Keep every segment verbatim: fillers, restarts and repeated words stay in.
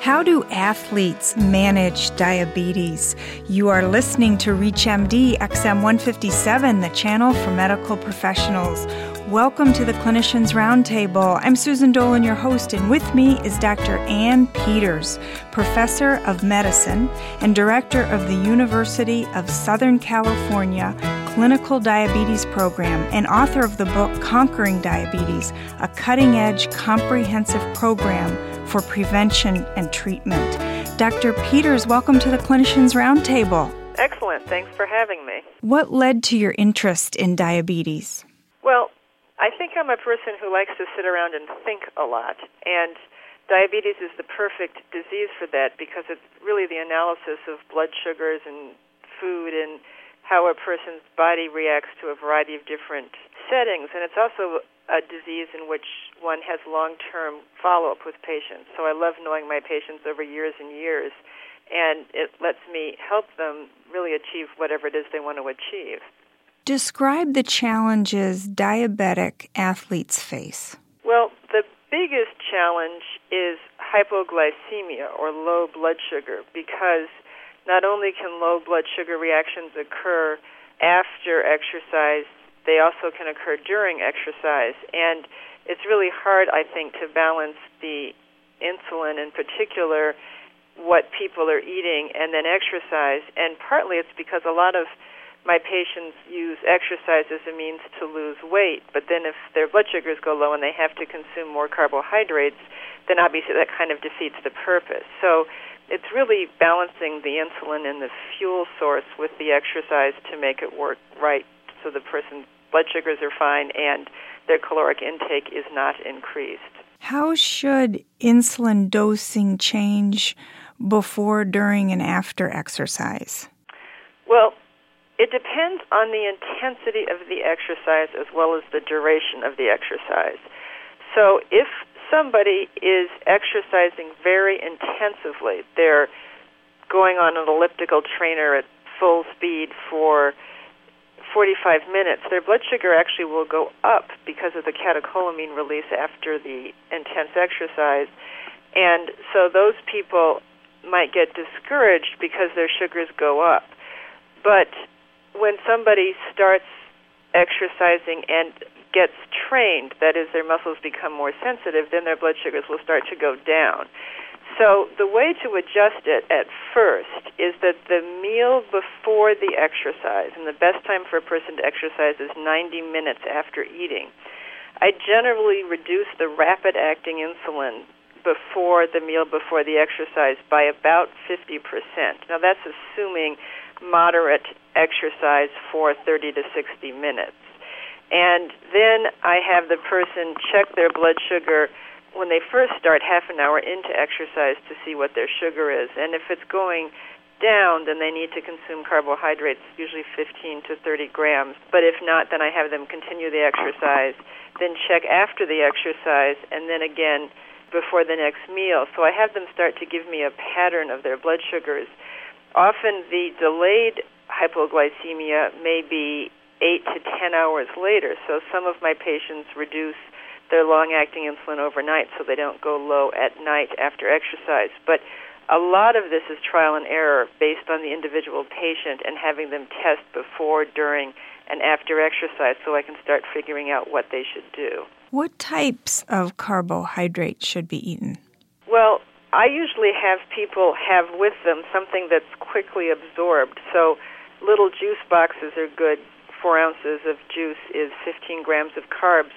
How do athletes manage diabetes? You are listening to ReachMD X M one fifty-seven, the channel for medical professionals. Welcome to the Clinicians Roundtable. I'm Susan Dolan, your host, and with me is Doctor Anne Peters, Professor of Medicine and Director of the University of Southern California Clinical Diabetes Program and author of the book Conquering Diabetes, a cutting-edge comprehensive program for prevention and treatment. Doctor Peters, welcome to the Clinicians Roundtable. Excellent. Thanks for having me. What led to your interest in diabetes? Well, I think I'm a person who likes to sit around and think a lot, and diabetes is the perfect disease for that because it's really the analysis of blood sugars and food and how a person's body reacts to a variety of different settings, and it's also a disease in which one has long-term follow-up with patients. So I love knowing my patients over years and years, and it lets me help them really achieve whatever it is they want to achieve. Describe the challenges diabetic athletes face. Well, the biggest challenge is hypoglycemia, or low blood sugar, because not only can low blood sugar reactions occur after exercise, they also can occur during exercise, and it's really hard, I think, to balance the insulin, in particular, what people are eating, and then exercise. And partly it's because a lot of my patients use exercise as a means to lose weight, but then if their blood sugars go low and they have to consume more carbohydrates, then obviously that kind of defeats the purpose. So it's really balancing the insulin and the fuel source with the exercise to make it work right, so the person's blood sugars are fine and their caloric intake is not increased. How should insulin dosing change before, during, and after exercise? Well, it depends on the intensity of the exercise as well as the duration of the exercise. So if somebody is exercising very intensively, they're going on an elliptical trainer at full speed for forty-five minutes, their blood sugar actually will go up because of the catecholamine release after the intense exercise. And so those people might get discouraged because their sugars go up. But when somebody starts exercising and gets trained, that is, their muscles become more sensitive, then their blood sugars will start to go down. So the way to adjust it at first is that the meal before the exercise, and the best time for a person to exercise is ninety minutes after eating. I generally reduce the rapid-acting insulin before the meal before the exercise by about fifty percent. Now, that's assuming moderate exercise for thirty to sixty minutes. And then I have the person check their blood sugar when they first start half an hour into exercise to see what their sugar is. And if it's going down, then they need to consume carbohydrates, usually fifteen to thirty grams. But if not, then I have them continue the exercise, then check after the exercise, and then again before the next meal. So I have them start to give me a pattern of their blood sugars. Often the delayed hypoglycemia may be eight to ten hours later. So some of my patients reduce their long-acting insulin overnight so they don't go low at night after exercise. But a lot of this is trial and error based on the individual patient and having them test before, during, and after exercise so I can start figuring out what they should do. What types of carbohydrates should be eaten? Well, I usually have people have with them something that's quickly absorbed. So little juice boxes are good. Four ounces of juice is fifteen grams of carbs.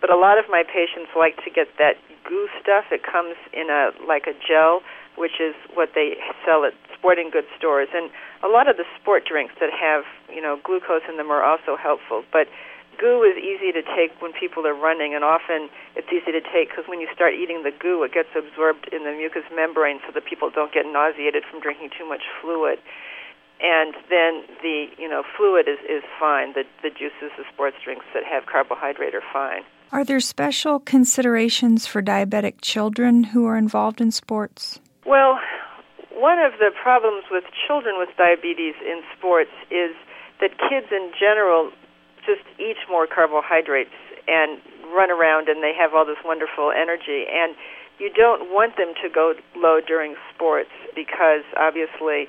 But a lot of my patients like to get that goo stuff. It comes in a like a gel, which is what they sell at sporting goods stores. And a lot of the sport drinks that have, you know, glucose in them are also helpful. But goo is easy to take when people are running, and often it's easy to take because when you start eating the goo, it gets absorbed in the mucous membrane so that people don't get nauseated from drinking too much fluid. And then the, you know, fluid is, is fine. The, the juices, the sports drinks that have carbohydrate are fine. Are there special considerations for diabetic children who are involved in sports? Well, one of the problems with children with diabetes in sports is that kids in general just eat more carbohydrates and run around and they have all this wonderful energy. And you don't want them to go low during sports because, obviously,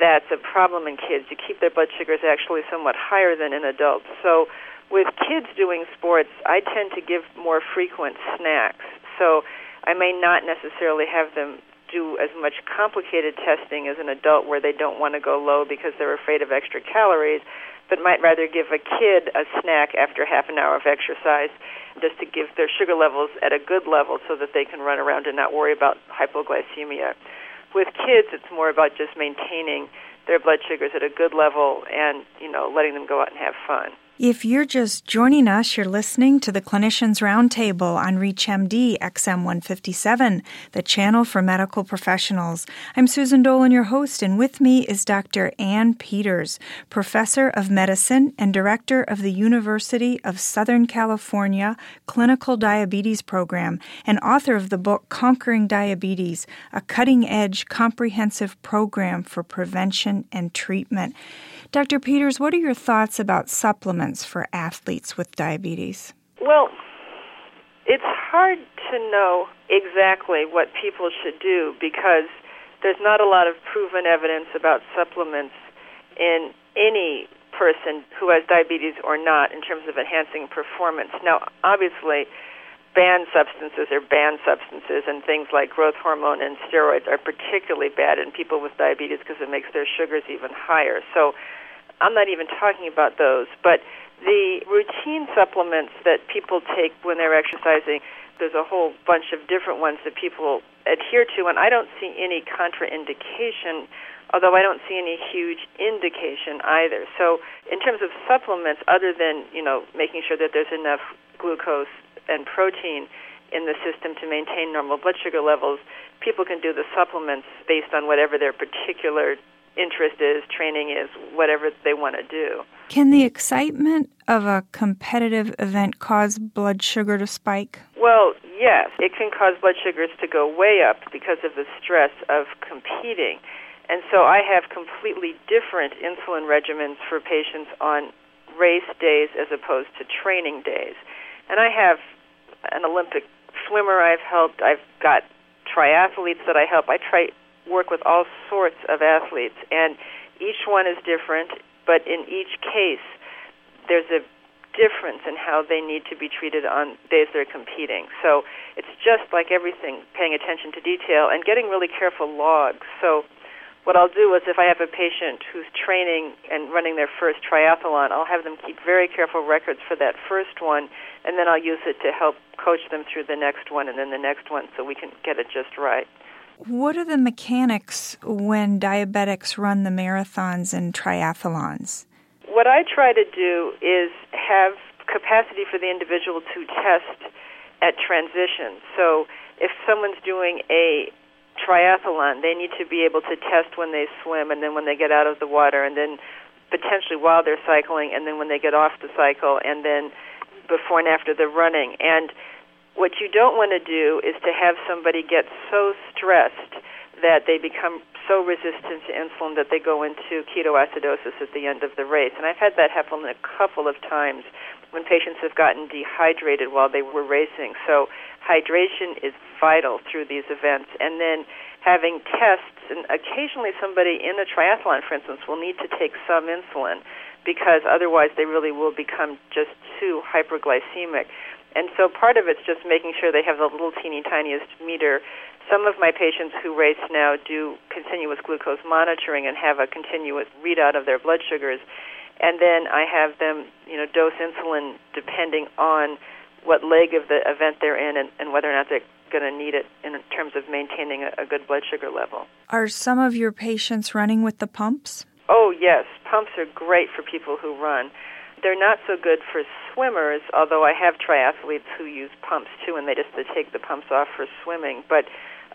that's a problem in kids. You keep their blood sugars actually somewhat higher than in adults. So with kids doing sports, I tend to give more frequent snacks. So I may not necessarily have them do as much complicated testing as an adult where they don't want to go low because they're afraid of extra calories, but might rather give a kid a snack after half an hour of exercise just to give their sugar levels at a good level so that they can run around and not worry about hypoglycemia. With kids, it's more about just maintaining their blood sugars at a good level and, you know, letting them go out and have fun. If you're just joining us, you're listening to the Clinicians Roundtable on ReachMD X M one fifty-seven, the channel for medical professionals. I'm Susan Dolan, your host, and with me is Doctor Anne Peters, professor of medicine and director of the University of Southern California Clinical Diabetes Program and author of the book Conquering Diabetes, a cutting-edge comprehensive program for prevention and treatment. Doctor Peters, what are your thoughts about supplements for athletes with diabetes? Well, it's hard to know exactly what people should do because there's not a lot of proven evidence about supplements in any person who has diabetes or not in terms of enhancing performance. Now, obviously, banned substances are banned substances, and things like growth hormone and steroids are particularly bad in people with diabetes because it makes their sugars even higher. So I'm not even talking about those. But the routine supplements that people take when they're exercising, there's a whole bunch of different ones that people adhere to, and I don't see any contraindication, although I don't see any huge indication either. So in terms of supplements, other than, you know, making sure that there's enough glucose and protein in the system to maintain normal blood sugar levels, people can do the supplements based on whatever their particular interest is, training is, whatever they want to do. Can the excitement of a competitive event cause blood sugar to spike? Well, yes. It can cause blood sugars to go way up because of the stress of competing. And so I have completely different insulin regimens for patients on race days as opposed to training days. And I have an Olympic swimmer I've helped. I've got triathletes that I help. I try work with all sorts of athletes, and each one is different, but in each case, there's a difference in how they need to be treated on days they're competing. So it's just like everything, paying attention to detail and getting really careful logs. So what I'll do is if I have a patient who's training and running their first triathlon, I'll have them keep very careful records for that first one, and then I'll use it to help coach them through the next one and then the next one so we can get it just right. What are the mechanics when diabetics run the marathons and triathlons? What I try to do is have capacity for the individual to test at transition. So if someone's doing a triathlon, they need to be able to test when they swim and then when they get out of the water and then potentially while they're cycling and then when they get off the cycle and then before and after the running. And what you don't want to do is to have somebody get so stressed that they become so resistant to insulin that they go into ketoacidosis at the end of the race. And I've had that happen a couple of times when patients have gotten dehydrated while they were racing. So hydration is vital through these events. And then having tests, and occasionally somebody in a triathlon, for instance, will need to take some insulin because otherwise they really will become just too hyperglycemic. And so part of it's just making sure they have the little teeny tiniest meter. Some of my patients who race now do continuous glucose monitoring and have a continuous readout of their blood sugars. And then I have them, you know, dose insulin depending on what leg of the event they're in and, and whether or not they're going to need it in terms of maintaining a, a good blood sugar level. Are some of your patients running with the pumps? Oh, yes. Pumps are great for people who run. They're not so good for swimmers, although I have triathletes who use pumps, too, and they just they take the pumps off for swimming. But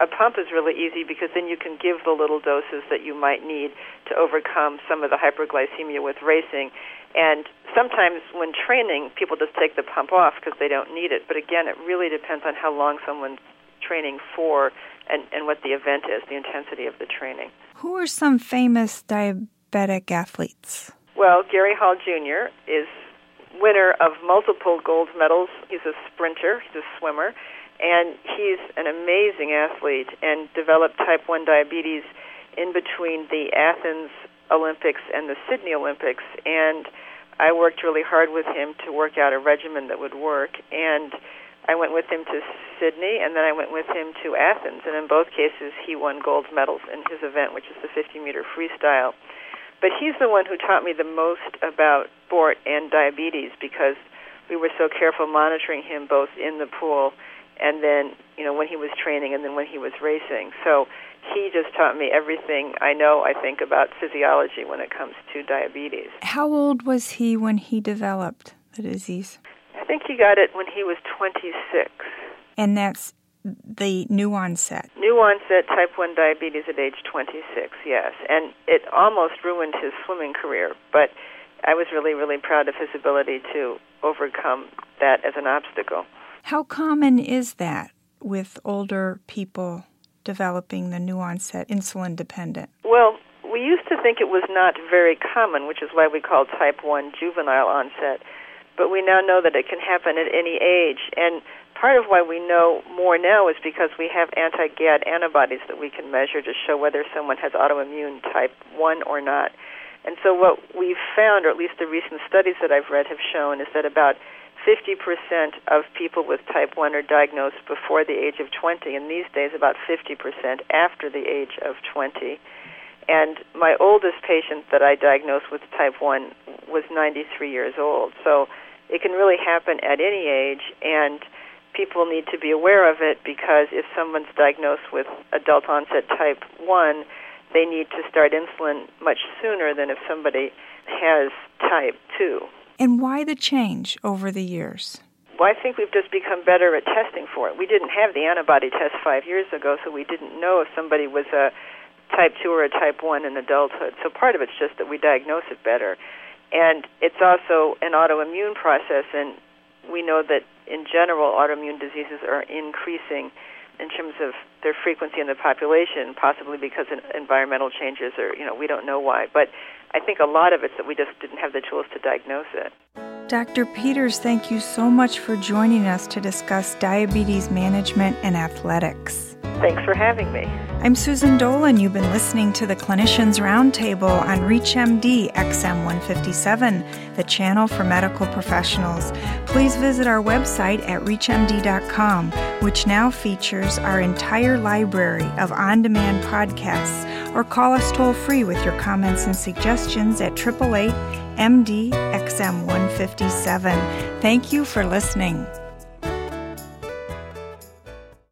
a pump is really easy because then you can give the little doses that you might need to overcome some of the hyperglycemia with racing. And sometimes when training, people just take the pump off because they don't need it. But, again, it really depends on how long someone's training for and, and what the event is, the intensity of the training. Who are some famous diabetic athletes? Well, Gary Hall Junior is winner of multiple gold medals. He's a sprinter. He's a swimmer. and he's an amazing athlete and developed type one diabetes in between the Athens Olympics and the Sydney Olympics, and I worked really hard with him to work out a regimen that would work, and I went with him to Sydney, and then I went with him to Athens, and in both cases he won gold medals in his event, which is the fifty-meter freestyle. But he's the one who taught me the most about sport and diabetes, because we were so careful monitoring him both in the pool and then, you know, when he was training and then when he was racing. So he just taught me everything I know, I think, about physiology when it comes to diabetes. How old was he when he developed the disease? I think he got it when he was twenty-six. And that's the new onset? New onset type one diabetes at age twenty-six, yes. And it almost ruined his swimming career, but I was really, really proud of his ability to overcome that as an obstacle. How common is that with older people developing the new onset insulin dependent? Well, we used to think it was not very common, which is why we call type one juvenile onset, but we now know that it can happen at any age. And part of why we know more now is because we have anti-G A D antibodies that we can measure to show whether someone has autoimmune type one or not. And so what we've found, or at least the recent studies that I've read have shown, is that about fifty percent of people with type one are diagnosed before the age of twenty, and these days about fifty percent after the age of twenty. And my oldest patient that I diagnosed with type one was ninety-three years old. So it can really happen at any age, and people need to be aware of it, because if someone's diagnosed with adult onset type one, they need to start insulin much sooner than if somebody has type two. And why the change over the years? Well, I think we've just become better at testing for it. We didn't have the antibody test five years ago, so we didn't know if somebody was a type two or a type one in adulthood. So part of it's just that we diagnose it better. And it's also an autoimmune process, and we know that in general autoimmune diseases are increasing in terms of their frequency in the population, possibly because of environmental changes, or, you know, we don't know why. But I think a lot of it's that we just didn't have the tools to diagnose it. Doctor Peters, thank you so much for joining us to discuss diabetes management and athletics. Thanks for having me. I'm Susan Dolan. You've been listening to the Clinicians Roundtable on ReachMD X M one fifty-seven, the channel for medical professionals. Please visit our website at reach M D dot com, which now features our entire library of on-demand podcasts, or call us toll-free with your comments and suggestions at eight eight eight M D X M one fifty-seven. Thank you for listening.